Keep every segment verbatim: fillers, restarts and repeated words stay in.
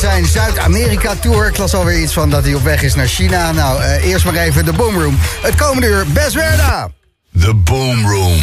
van zijn Zuid-Amerika-tour. Ik las alweer iets van dat hij op weg is naar China. Nou, uh, eerst maar even de Boom Room. Het komende uur, Beswerda. The Boom Room.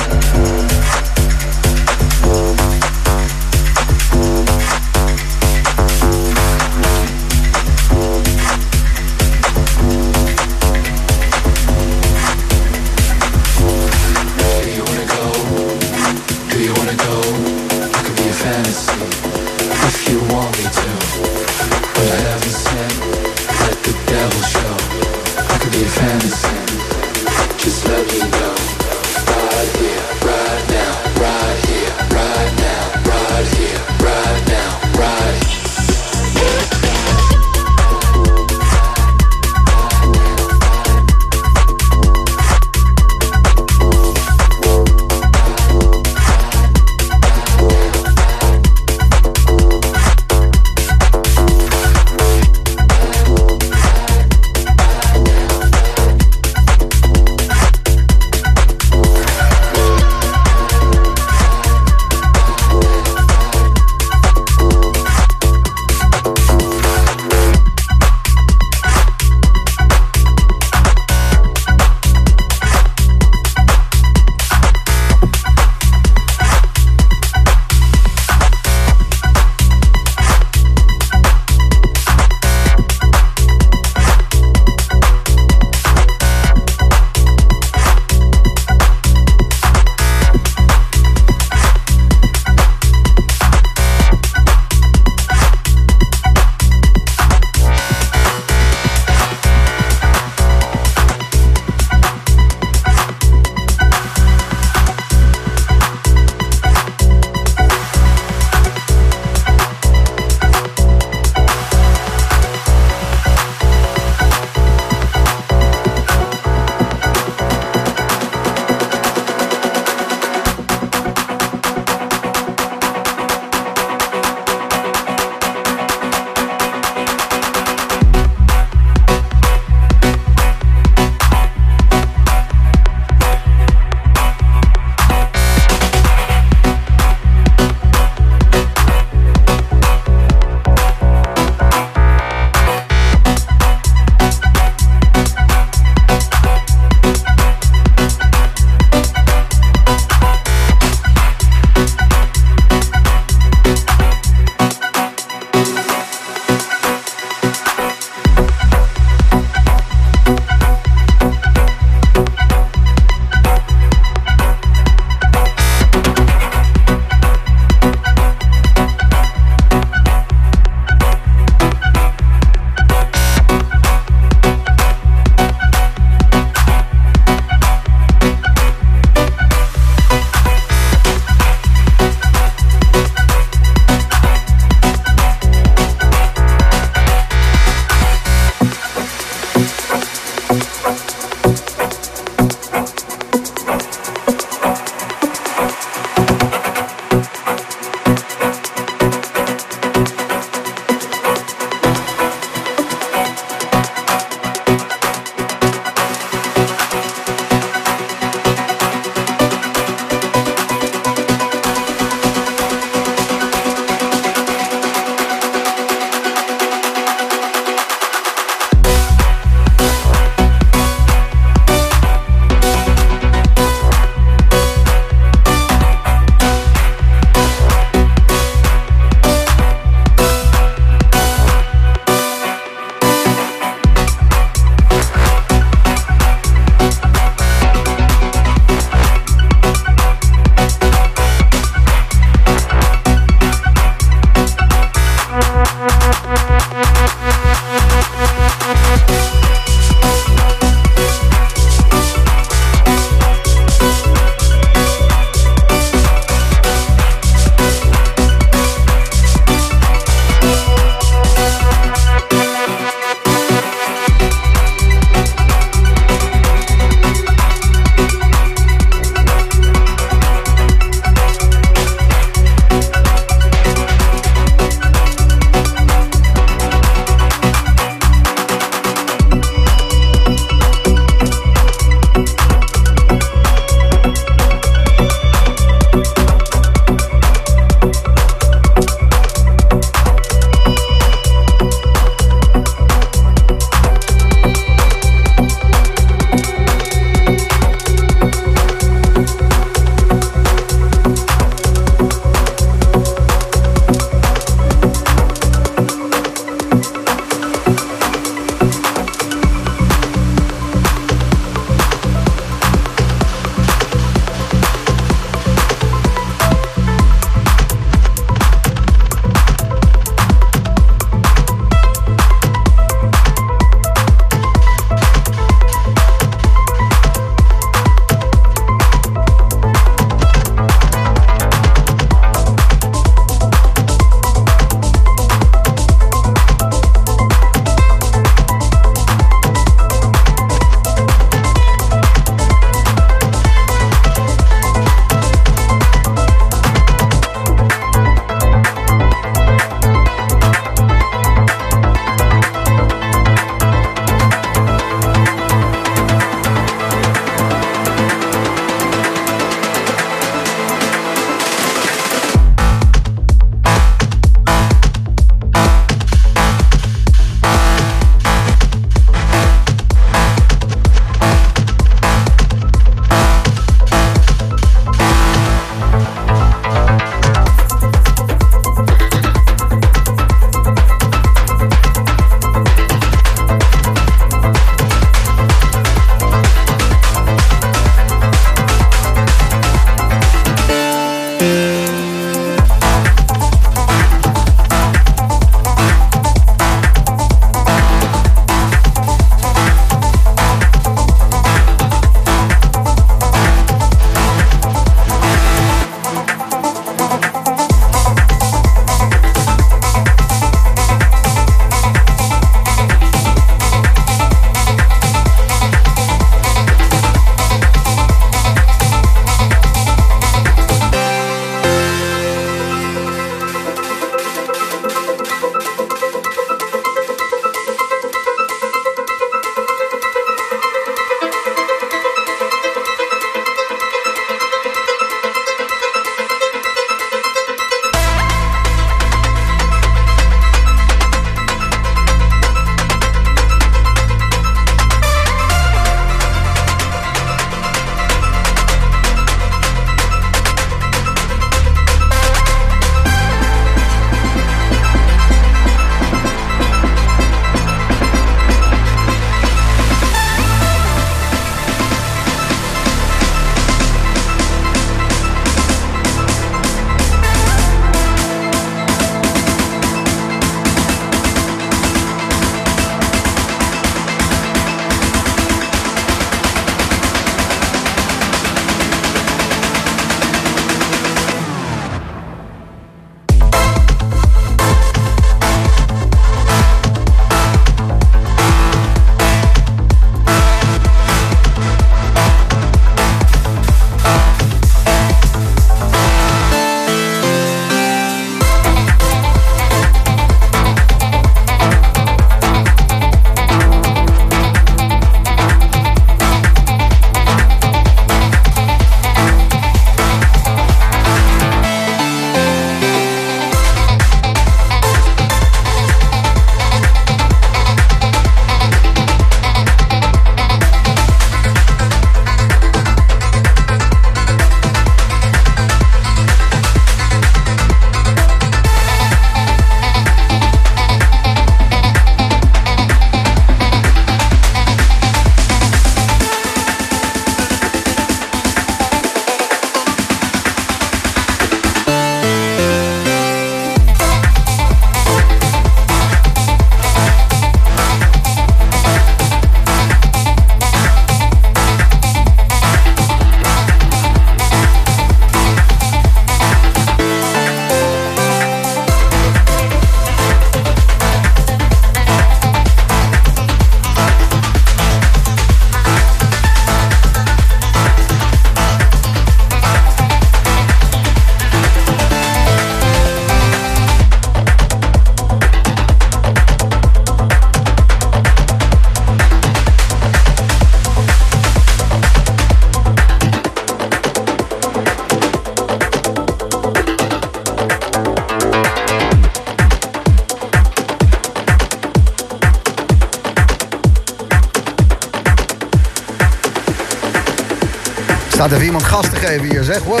Staat even iemand gas te geven hier, zeg. Wow.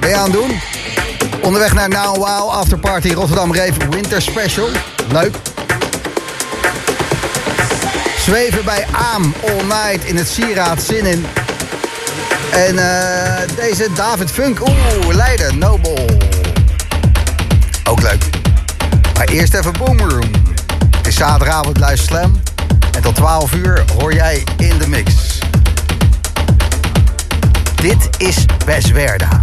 Ben je aan het doen? Onderweg naar Now Wow, Afterparty Rotterdam Rave Winter Special. Leuk. Zweven bij Aam All Night in het Sieraad Zin in. En uh, deze David Funk. Oeh, Leiden, Noble. Ook leuk. Maar eerst even Boom Room. Het is zaterdagavond, luister Slam. En tot twaalf uur hoor jij in de mix. Dit is Beswerda.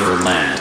never land.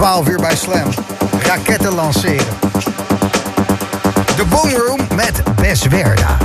twaalf uur bij Slam. Raketten lanceren. The Boom Room met Beswerda.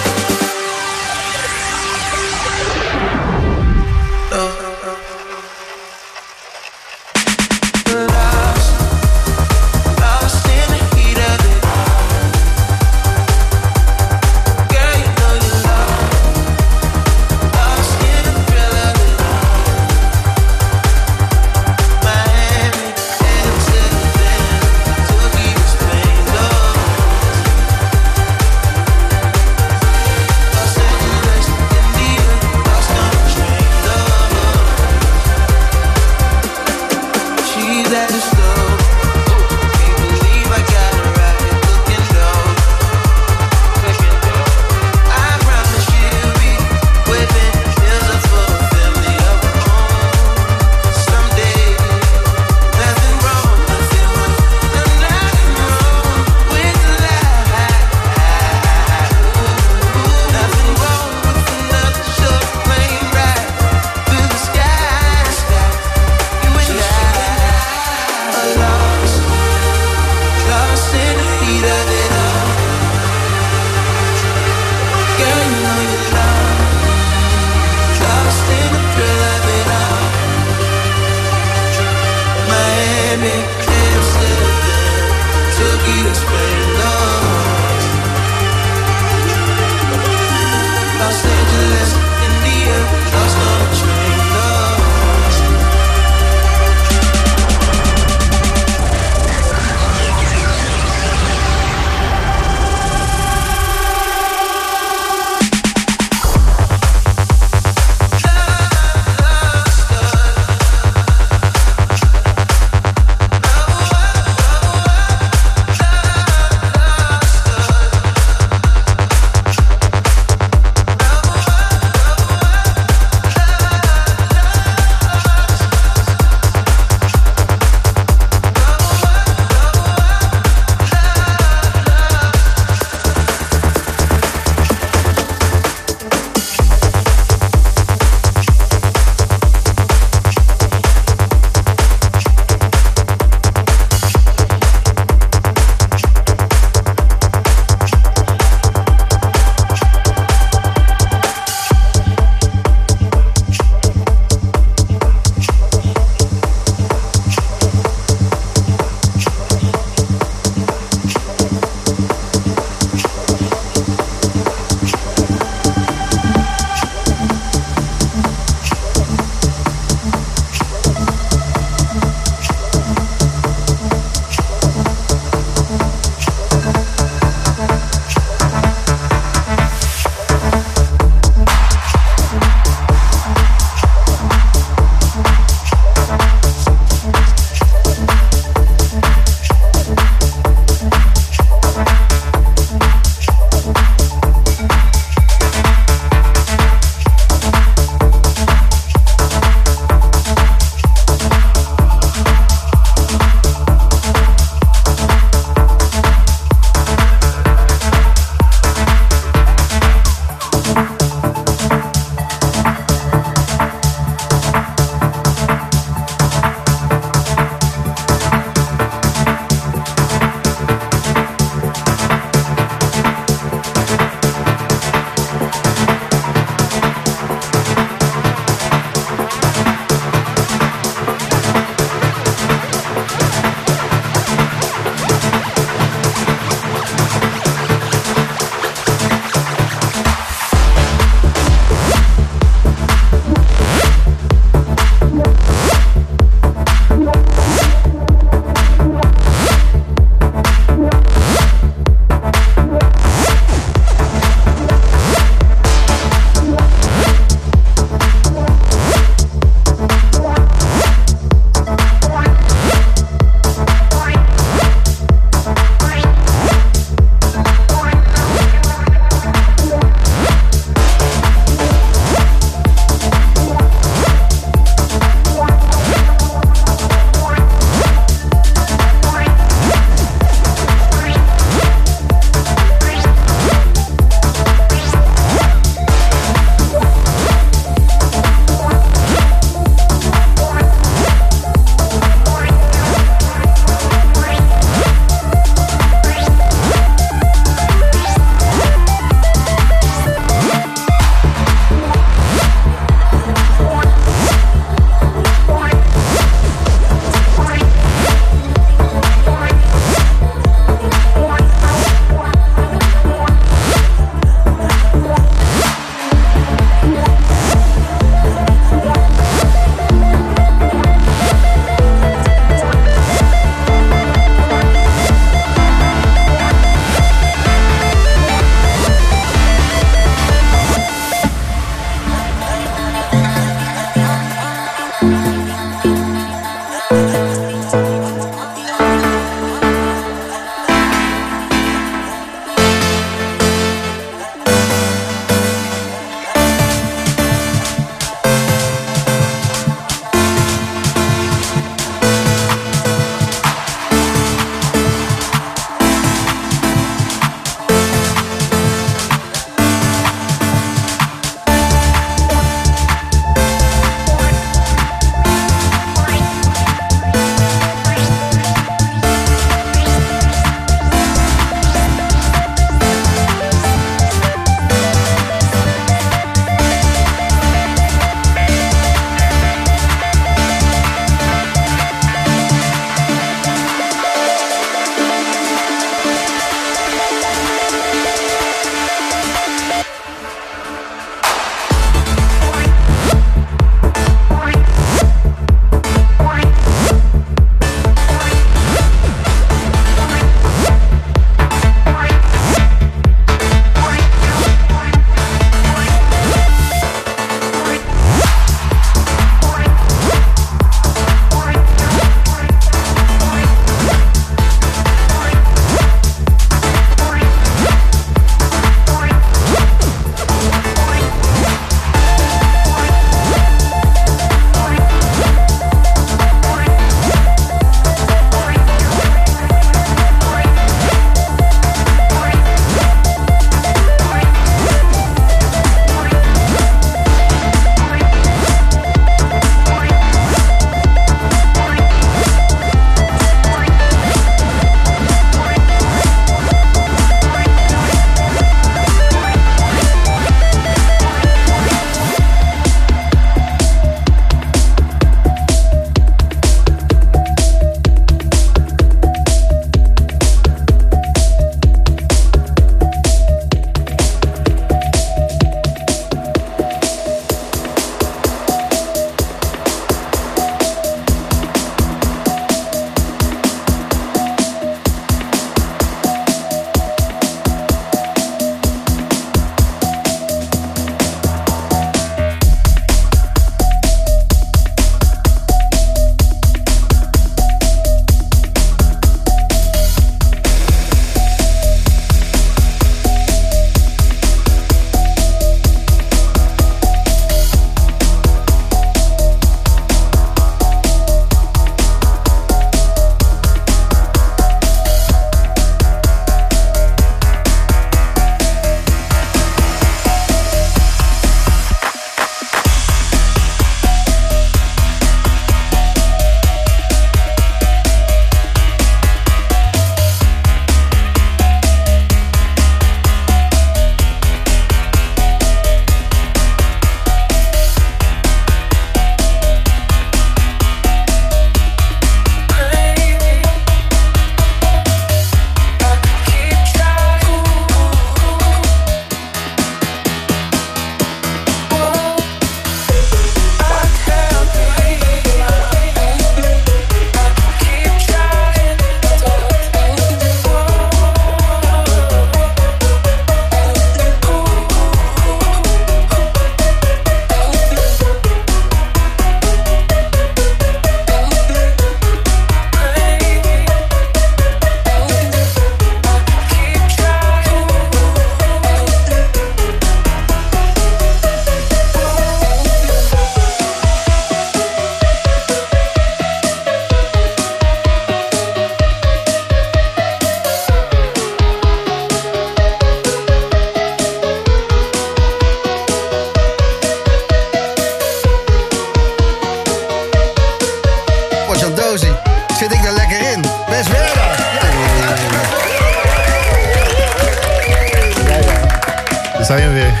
zijn we weer.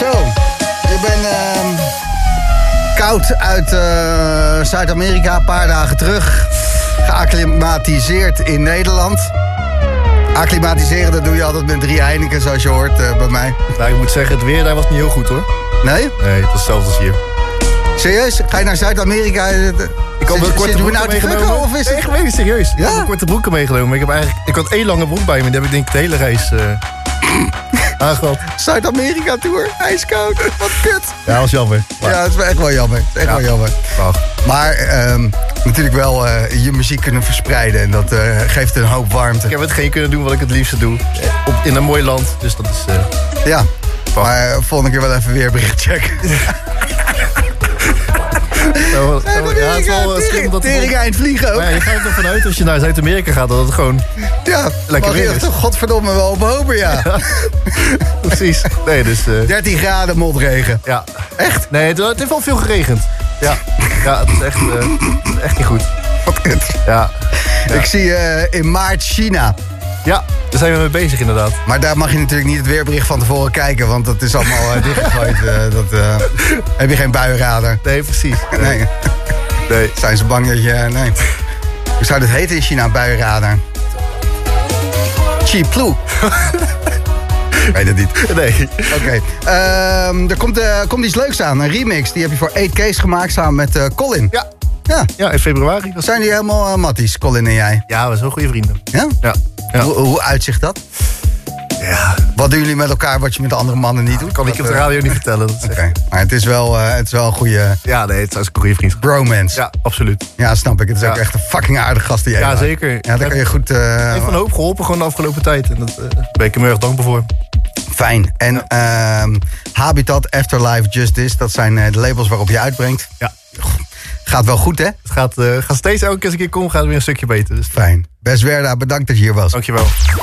Zo, ik ben uh, koud uit uh, Zuid-Amerika, een paar dagen terug. Geacclimatiseerd in Nederland. Acclimatiseren, dat doe je altijd met drie Heineken, zoals je hoort uh, bij mij. Nou, ik moet zeggen, het weer daar was niet heel goed, hoor. Nee? Nee, het was hetzelfde als hier. Serieus? Ga je naar Zuid-Amerika? Ik had mijn korte broeken meegenomen. Of is het... nee, ik weet niet, serieus. Ja? Ik had mijn korte broeken meegenomen. Ik, heb eigenlijk... ik had één lange broek bij me. En die heb ik denk ik de hele reis uh... aangehad. Zuid-Amerika-tour. IJskoud. Wat kut. Ja, dat was jammer. Maar... ja, dat is echt wel jammer. Echt ja. wel jammer. Wow. Maar um, natuurlijk wel uh, je muziek kunnen verspreiden. En dat uh, geeft een hoop warmte. Ik heb hetgeen kunnen doen wat ik het liefste doe. Op, in een mooi land. Dus dat is... Uh... ja. Wow. Maar uh, volgende keer wel even weer bericht checken. Nou, nou, ja, het zal tering eind vliegen ook. Maar ja, je gaat er vanuit als je naar Zuid-Amerika gaat, dat het gewoon ja, lekker weer is. Godverdomme wel op hopen, ja. ja. Precies. Nee, dus, uh... dertien graden, motregen. Ja. Echt? Nee, het, het heeft wel veel geregend. Ja, ja het is echt, uh, echt niet goed. Wat kut. Ja. Ja. Ik zie uh, in maart China. Ja, daar zijn we mee bezig inderdaad. Maar daar mag je natuurlijk niet het weerbericht van tevoren kijken, want dat is allemaal uh, dichtgegooid. Uh, dat uh, heb je geen buienradar. Nee, precies. Nee. Nee. Nee. Zijn ze bang dat je... Uh, nee. Hoe zou dat heten in China, buienradar? Chi Plu. Ik weet het niet. Nee. Oké. Okay. Um, er komt, uh, komt iets leuks aan. Een remix. Die heb je voor eight K's gemaakt samen met uh, Colin. Ja. Ja. Ja, in februari. Was... zijn die helemaal uh, matties, Colin en jij? Ja, we zijn wel goede vrienden. Ja? Ja. Ja. Hoe, hoe uitzicht dat? Ja. Wat doen jullie met elkaar wat je met andere mannen niet ja, doet? Kan ik op de radio uh... niet vertellen. Oké, okay. Maar het is wel, uh, het is wel een goede... ja, nee, het is een goede vriend. Bromance. Ja, absoluut. Ja, snap ik. Het is ja. ook echt een fucking aardige gast die jij ja, maakt. Zeker. Ja, daar ik kan je goed... Uh... ik heb van hoop geholpen gewoon de afgelopen tijd. En dat uh, ben ik hem heel erg dankbaar voor. Fijn. En ja. uh, Habitat, Afterlife, Just This, dat zijn uh, de labels waarop je uitbrengt. Ja. Gaat wel goed, hè? Het gaat, uh, gaat steeds elke keer als ik hier kom, gaat het weer een stukje beter. Dus... fijn. Beswerda, bedankt dat je hier was. Dankjewel.